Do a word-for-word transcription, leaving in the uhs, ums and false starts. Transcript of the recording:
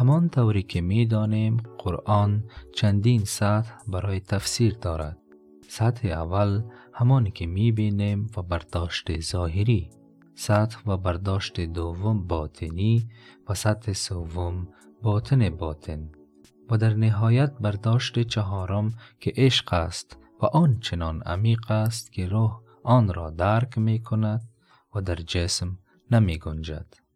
همان طوری که می دانیم قرآن چندین سطح برای تفسیر دارد. سطح اول همانی که می بینیم و برداشت ظاهری، سطح و برداشت دوم باطنی و سطح سوم باطن باطن و در نهایت برداشت چهارم که عشق است و آن چنان عمیق است که روح آن را درک می کند و در جسم نمی گنجد.